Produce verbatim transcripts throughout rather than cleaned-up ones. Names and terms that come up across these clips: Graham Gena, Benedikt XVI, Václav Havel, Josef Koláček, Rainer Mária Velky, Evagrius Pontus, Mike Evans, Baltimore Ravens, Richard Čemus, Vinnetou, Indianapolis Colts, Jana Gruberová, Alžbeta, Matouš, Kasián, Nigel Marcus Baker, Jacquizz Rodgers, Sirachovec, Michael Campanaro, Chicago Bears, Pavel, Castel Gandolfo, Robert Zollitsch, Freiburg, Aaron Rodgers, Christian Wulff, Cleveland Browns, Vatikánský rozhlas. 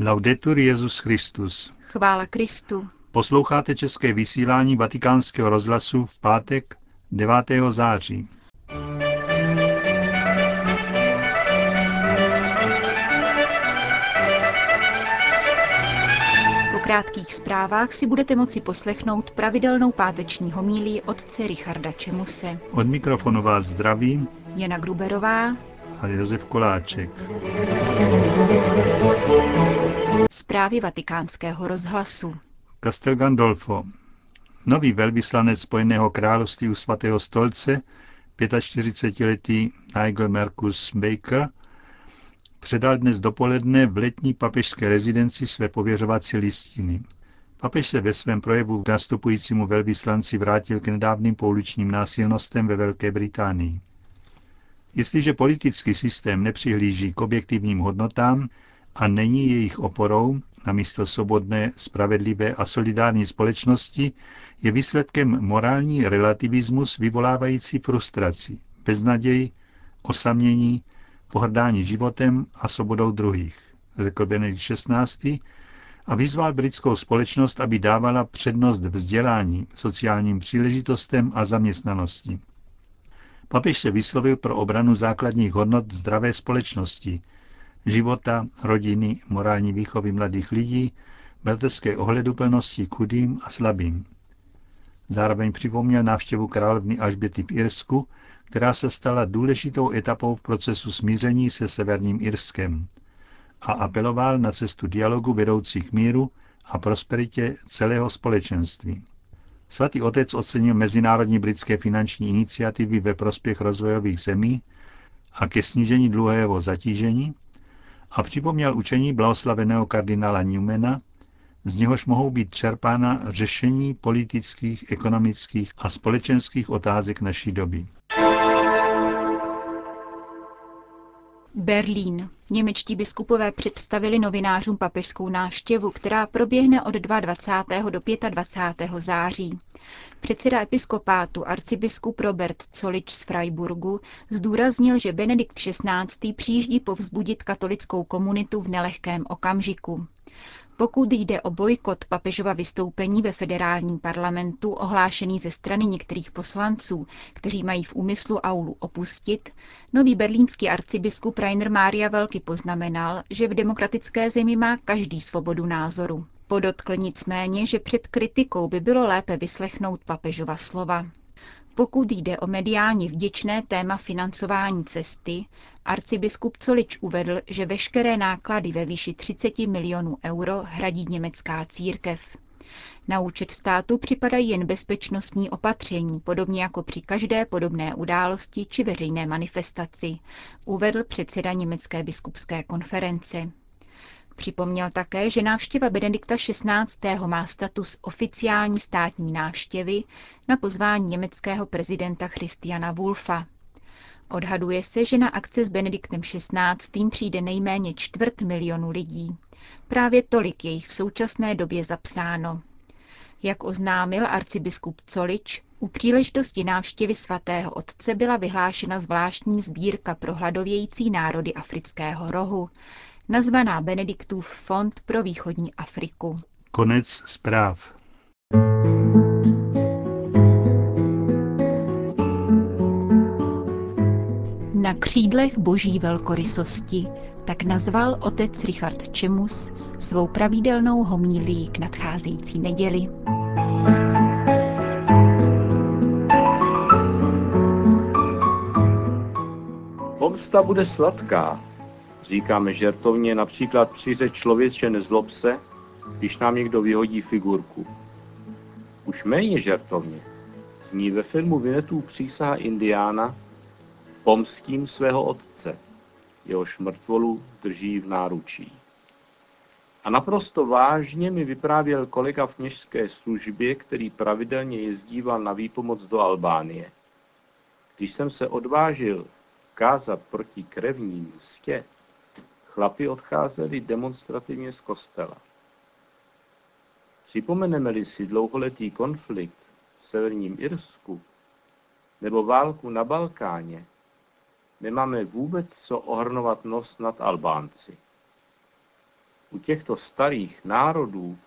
Laudetur Jesus Christus. Chvála Kristu. Posloucháte české vysílání Vatikánského rozhlasu v pátek devátého září. Po krátkých zprávách si budete moci poslechnout pravidelnou páteční homílii otce Richarda Čemuse. Od mikrofonu vás zdraví Jana Gruberová a Josef Koláček. Zprávy Vatikánského rozhlasu. Castel Gandolfo. Nový velvyslanec Spojeného království u svatého stolce, čtyřicetiletý Nigel Marcus Baker, předal dnes dopoledne v letní papežské rezidenci své pověřovací listiny. Papež se ve svém projevu k nastupujícímu velvyslanci vrátil k nedávným pouličním násilnostem ve Velké Británii. Jestliže politický systém nepřihlíží k objektivním hodnotám a není jejich oporou, namísto svobodné, spravedlivé a solidární společnosti, je výsledkem morální relativismus vyvolávající frustraci, beznaději, osamění, pohrdání životem a svobodou druhých, řekl Benedikt šestnáctý a vyzval britskou společnost, aby dávala přednost vzdělání, sociálním příležitostem a zaměstnanosti. Papež se vyslovil pro obranu základních hodnot zdravé společnosti, života, rodiny, morální výchovy mladých lidí, bratrské ohleduplnosti k chudým a slabým. Zároveň připomněl návštěvu královny Alžbety v Irsku, která se stala důležitou etapou v procesu smíření se Severním Irskem, a apeloval na cestu dialogu vedoucí k míru a prosperitě celého společenství. Svatý otec ocenil mezinárodní britské finanční iniciativy ve prospěch rozvojových zemí a ke snížení dluhového zatížení a připomněl učení blahoslaveného kardinála Newmana, z něhož mohou být čerpána řešení politických, ekonomických a společenských otázek naší doby. Berlín. Němečtí biskupové představili novinářům papežskou návštěvu, která proběhne od dvacátého druhého do dvacátého pátého září. Předseda episkopátu arcibiskup Robert Zollitsch z Freiburgu zdůraznil, že Benedikt šestnáctý přijíždí povzbudit katolickou komunitu v nelehkém okamžiku. Pokud jde o bojkot papežova vystoupení ve federálním parlamentu, ohlášený ze strany některých poslanců, kteří mají v úmyslu aulu opustit, nový berlínský arcibiskup Rainer Mária Velky poznamenal, že v demokratické zemi má každý svobodu názoru. Podotkl nicméně, že před kritikou by bylo lépe vyslechnout papežova slova. Pokud jde o mediálně vděčné téma financování cesty, arcibiskup Zollitsch uvedl, že veškeré náklady ve výši třicet milionů euro hradí německá církev. Na účet státu připadají jen bezpečnostní opatření, podobně jako při každé podobné události či veřejné manifestaci, uvedl předseda Německé biskupské konference. Připomněl také, že návštěva Benedikta šestnáctého má status oficiální státní návštěvy na pozvání německého prezidenta Christiana Wulffa. Odhaduje se, že na akce s Benediktem šestnáctým přijde nejméně čtvrt milionu lidí. Právě tolik je jich v současné době zapsáno. Jak oznámil arcibiskup Zollitsch, u příležitosti návštěvy svatého otce byla vyhlášena zvláštní sbírka pro hladovějící národy Afrického rohu, nazvaná Benediktův fond pro východní Afriku. Konec zpráv. Na křídlech boží velkorysosti, tak nazval otec Richard Čemus svou pravidelnou homílii k nadcházející neděli. Pomsta bude sladká. Říkáme žertovně například při řeč člověče nezlob se, když nám někdo vyhodí figurku. Už méně žertovně zní ve filmu Vinnetou přísaha Indiána pomstím svého otce, jehož mrtvolu drží v náručí. A naprosto vážně mi vyprávěl kolega v kněžské službě, který pravidelně jezdíval na výpomoc do Albánie. Když jsem se odvážil kázat proti krevním mstě, chlapi odcházeli demonstrativně z kostela. Připomeneme-li si dlouholetý konflikt v Severním Irsku nebo válku na Balkáně, nemáme vůbec co ohrnovat nos nad Albánci. u těchto starých národů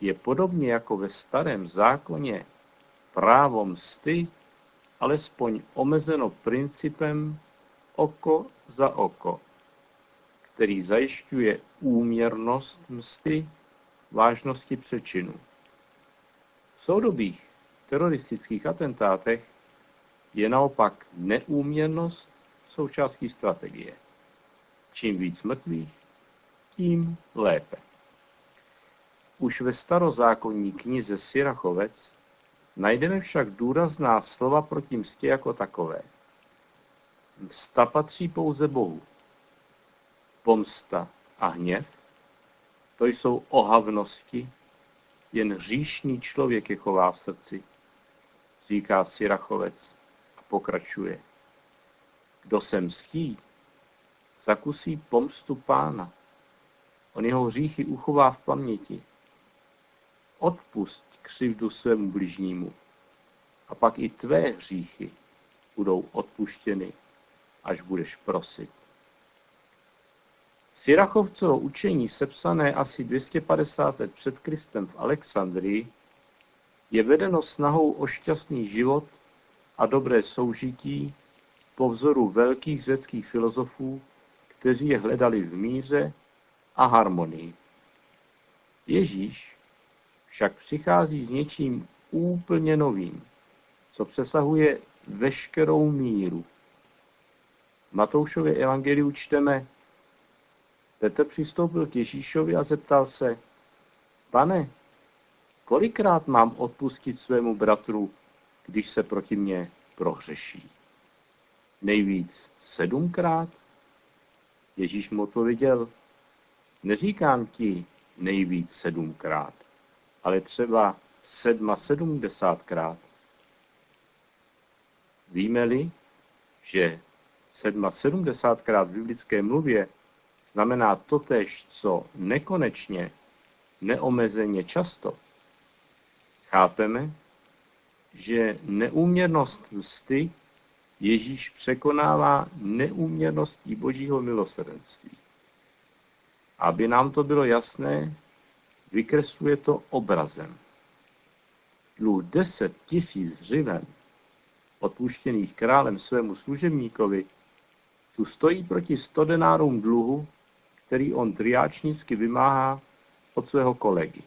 je podobně jako ve Starém zákoně právo msty alespoň omezeno principem oko za oko, který zajišťuje úměrnost msty vážnosti přečinu. V soudobých teroristických atentátech je naopak neúměrnost součástí strategie. Čím víc mrtvých, tím lépe. Už ve starozákonní knize Sirachovec najdeme však důrazná slova proti mstě jako takové. Msta patří pouze Bohu. Pomsta a hněv, to jsou ohavnosti, jen hříšný člověk je chová v srdci, říká Sirachovec a pokračuje. Kdo se mstí, zakusí pomstu Pána. On jeho hříchy uchová v paměti. Odpusť křivdu svému bližnímu a pak i tvé hříchy budou odpuštěny, až budeš prosit. Sirachovcovo učení, sepsané asi dvě stě padesát let před Kristem v Alexandrii, je vedeno snahou o šťastný život a dobré soužití po vzoru velkých řeckých filozofů, kteří je hledali v míře a harmonii. Ježíš však přichází s něčím úplně novým, co přesahuje veškerou míru. V Matoušově evangeliu čteme: Petr přistoupil k Ježíšovi a zeptal se: Pane, kolikrát mám odpustit svému bratru, když se proti mně prohřeší? Nejvíc sedmkrát? Ježíš mu odpověděl: Neříkám ti nejvíc sedmkrát, ale třeba sedma sedmdesátkrát. Víme-li, že sedma sedmdesátkrát v biblické mluvě znamená totéž, co nekonečně, neomezeně často, chápeme, že neúměrnost msty Ježíš překonává neúměrností Božího milosrdenství. Aby nám to bylo jasné, vykresluje to obrazem. Dluh deset tisíc hřiven, odpuštěných králem svému služebníkovi, tu stojí proti sto denárům dluhu, který on triáčnicky vymáhá od svého kolegy.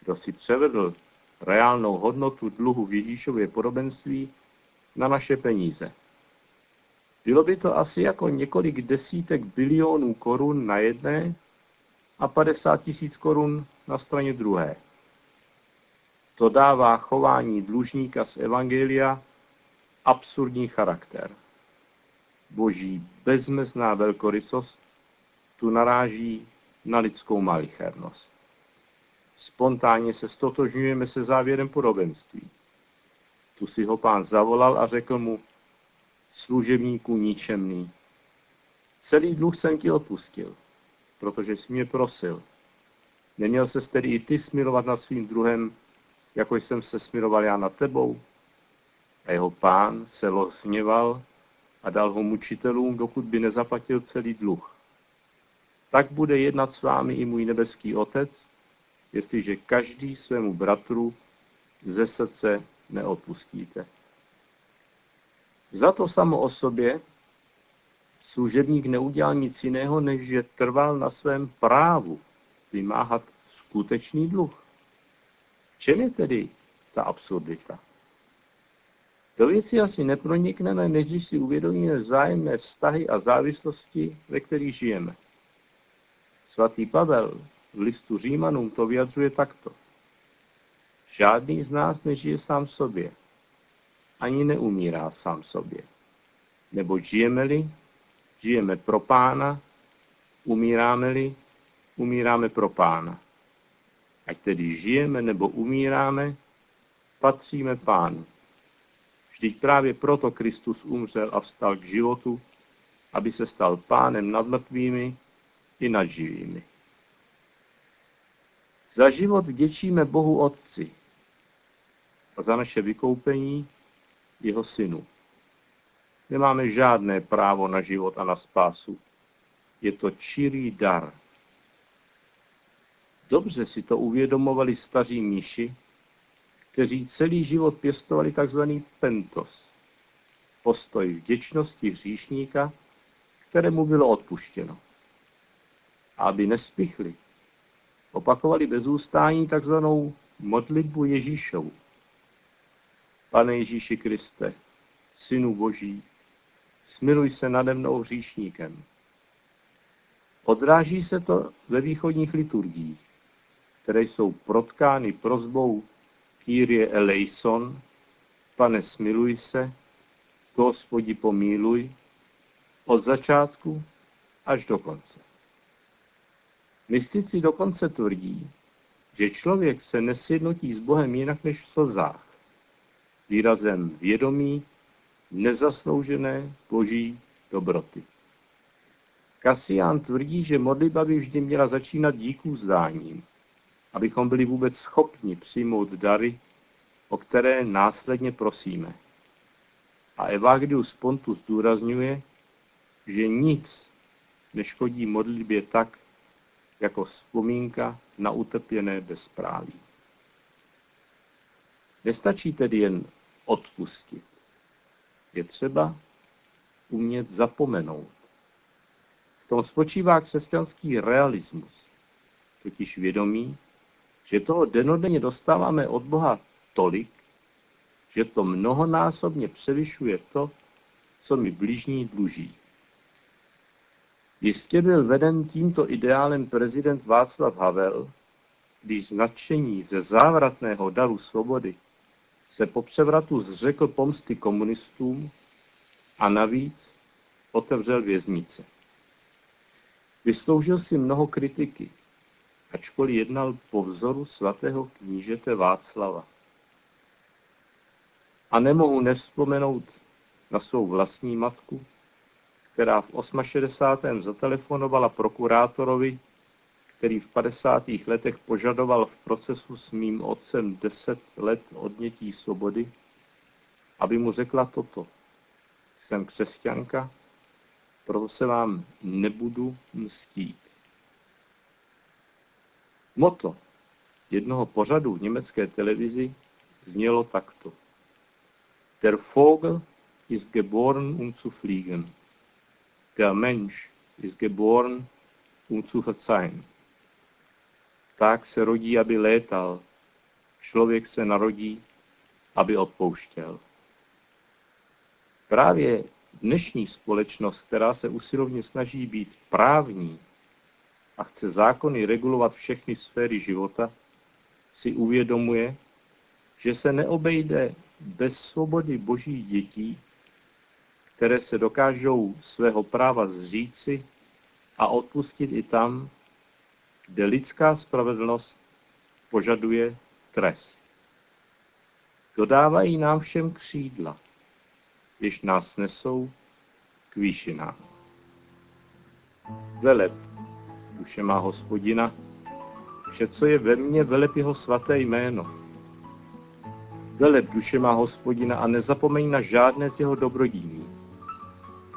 Kdo si převedl reálnou hodnotu dluhu v Ježíšově podobenství na naše peníze? Bylo by to asi jako několik desítek bilionů korun na jedné a padesát tisíc korun na straně druhé. To dává chování dlužníka z evangelia absurdní charakter. Boží bezmezná velkorysost tu naráží na lidskou malichernost. Spontánně se stotožňujeme se závěrem podobenství. Tu si ho Pán zavolal a řekl mu: Služebníku ničemný, celý dluh jsem ti odpustil, protože jsi mě prosil. Neměl ses tedy i ty smilovat nad svým druhem, jako jsem se smiloval já nad tebou? A jeho pán se rozhněval a dal ho mučitelům, dokud by nezaplatil celý dluh. Tak bude jednat s vámi i můj nebeský Otec, jestliže každý svému bratru ze srdce neodpustíte. Za to samo o sobě služebník neudělal nic jiného, než že trval na svém právu vymáhat skutečný dluh. V čem je tedy ta absurdita? Do věci asi nepronikneme, než si uvědomíme vzájemné vztahy a závislosti, ve kterých žijeme. Svatý Pavel v listu Římanům to vyjadřuje takto. Žádný z nás nežije sám sobě, ani neumírá sám sobě. Nebo žijeme-li, žijeme pro Pána, umíráme-li, umíráme pro Pána. Ať tedy žijeme nebo umíráme, patříme Pánu. Vždyť právě proto Kristus umřel a vstal k životu, aby se stal Pánem nad mrtvými i nad živými. Za život vděčíme Bohu Otci a za naše vykoupení jeho Synu. Nemáme žádné právo na život a na spásu. Je to čirý dar, Dobře si to uvědomovali staří mniši, kteří celý život pěstovali tzv. Pentos, postoj vděčnosti hříšníka, kterému bylo odpuštěno. A aby nespychli, opakovali bez ústání tzv. Modlitbu Ježíšovu. Pane Ježíši Kriste, Synu Boží, smiluj se nade mnou hříšníkem. Odráží se to ve východních liturgiích, které jsou protkány prosbou Kyrie eleison, Pane smiluj se, Hospodi pomíluj, od začátku až do konce. Mystici dokonce tvrdí, že člověk se nesjednotí s Bohem jinak než v slzách, výrazem vědomí nezasloužené boží dobroty. Kasián tvrdí, že modlitba by vždy měla začínat díkůzdáním, abychom byli vůbec schopni přijmout dary, o které následně prosíme. A Evagrius Pontus zdůrazňuje, že nic neškodí modlitbě tak, jako vzpomínka na utrpěné bezpráví. Nestačí tedy jen odpustit. Je třeba umět zapomenout. V tom spočívá křesťanský realismus, totiž vědomí, že toho dennodenně dostáváme od Boha tolik, že to mnohonásobně převyšuje to, co mi blížní dluží. Jistě byl veden tímto ideálem prezident Václav Havel, když nadšení ze závratného daru svobody se po převratu zřekl pomsty komunistům a navíc otevřel věznice. Vysloužil si mnoho kritiky, ačkoliv jednal po vzoru svatého knížete Václava. A nemohu nevzpomenout na svou vlastní matku, která v šedesátém osmém zatelefonovala prokurátorovi, který v padesátých letech požadoval v procesu s mým otcem deset let odnětí svobody, aby mu řekla toto. Jsem křesťanka, proto se vám nebudu mstít. Motto jednoho pořadu v německé televizi znělo takto. Der Vogel ist geboren, um zu fliegen. Der Mensch ist geboren, um zu verzeihen. Pták se rodí, aby létal. Člověk se narodí, aby odpouštěl. Právě dnešní společnost, která se usilovně snaží být právní a chce zákony regulovat všechny sféry života, si uvědomuje, že se neobejde bez svobody božích dětí, které se dokážou svého práva zříci a odpustit i tam, kde lidská spravedlnost požaduje trest. Dodávají nám všem křídla, jež nás nesou k výšinám. Veleb, duše má Hospodina, vše, co je ve mně, veleb jeho svaté jméno. Veleb, duše má Hospodina, a nezapomeň na žádné z jeho dobrodiní.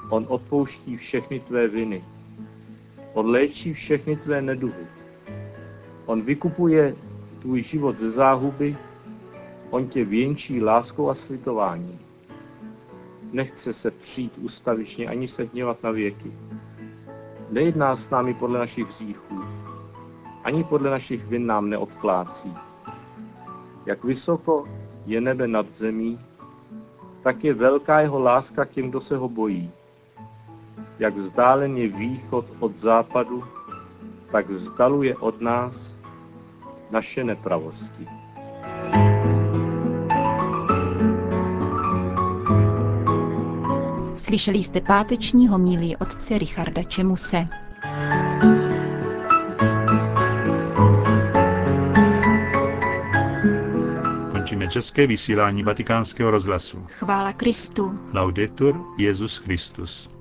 On odpouští všechny tvé viny. On léčí všechny tvé neduhy. On vykupuje tvůj život ze záhuby. On tě věnčí láskou a slitováním. Nechce se přijít ustavičně ani se hněvat na věky. Nejedná s námi podle našich hříchů. Ani podle našich vin nám neodplácí. Jak vysoko je nebe nad zemí, tak je velká jeho láska k těm, kdo se ho bojí. Jak vzdálen je východ od západu, tak vzdaluje od nás naše nepravosti. Slyšeli jste páteční homilii otce Richarda Čemuse. Končíme české vysílání Vatikánského rozhlasu. Chvála Kristu. Laudetur Jesus Christus.